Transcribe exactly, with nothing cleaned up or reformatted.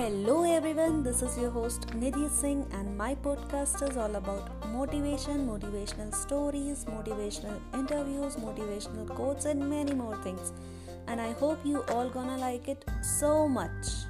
Hello everyone, this is your host Nidhi Singh and my podcast is all about motivation, motivational stories, motivational interviews, motivational quotes and many more things. And I hope you all gonna like it so much.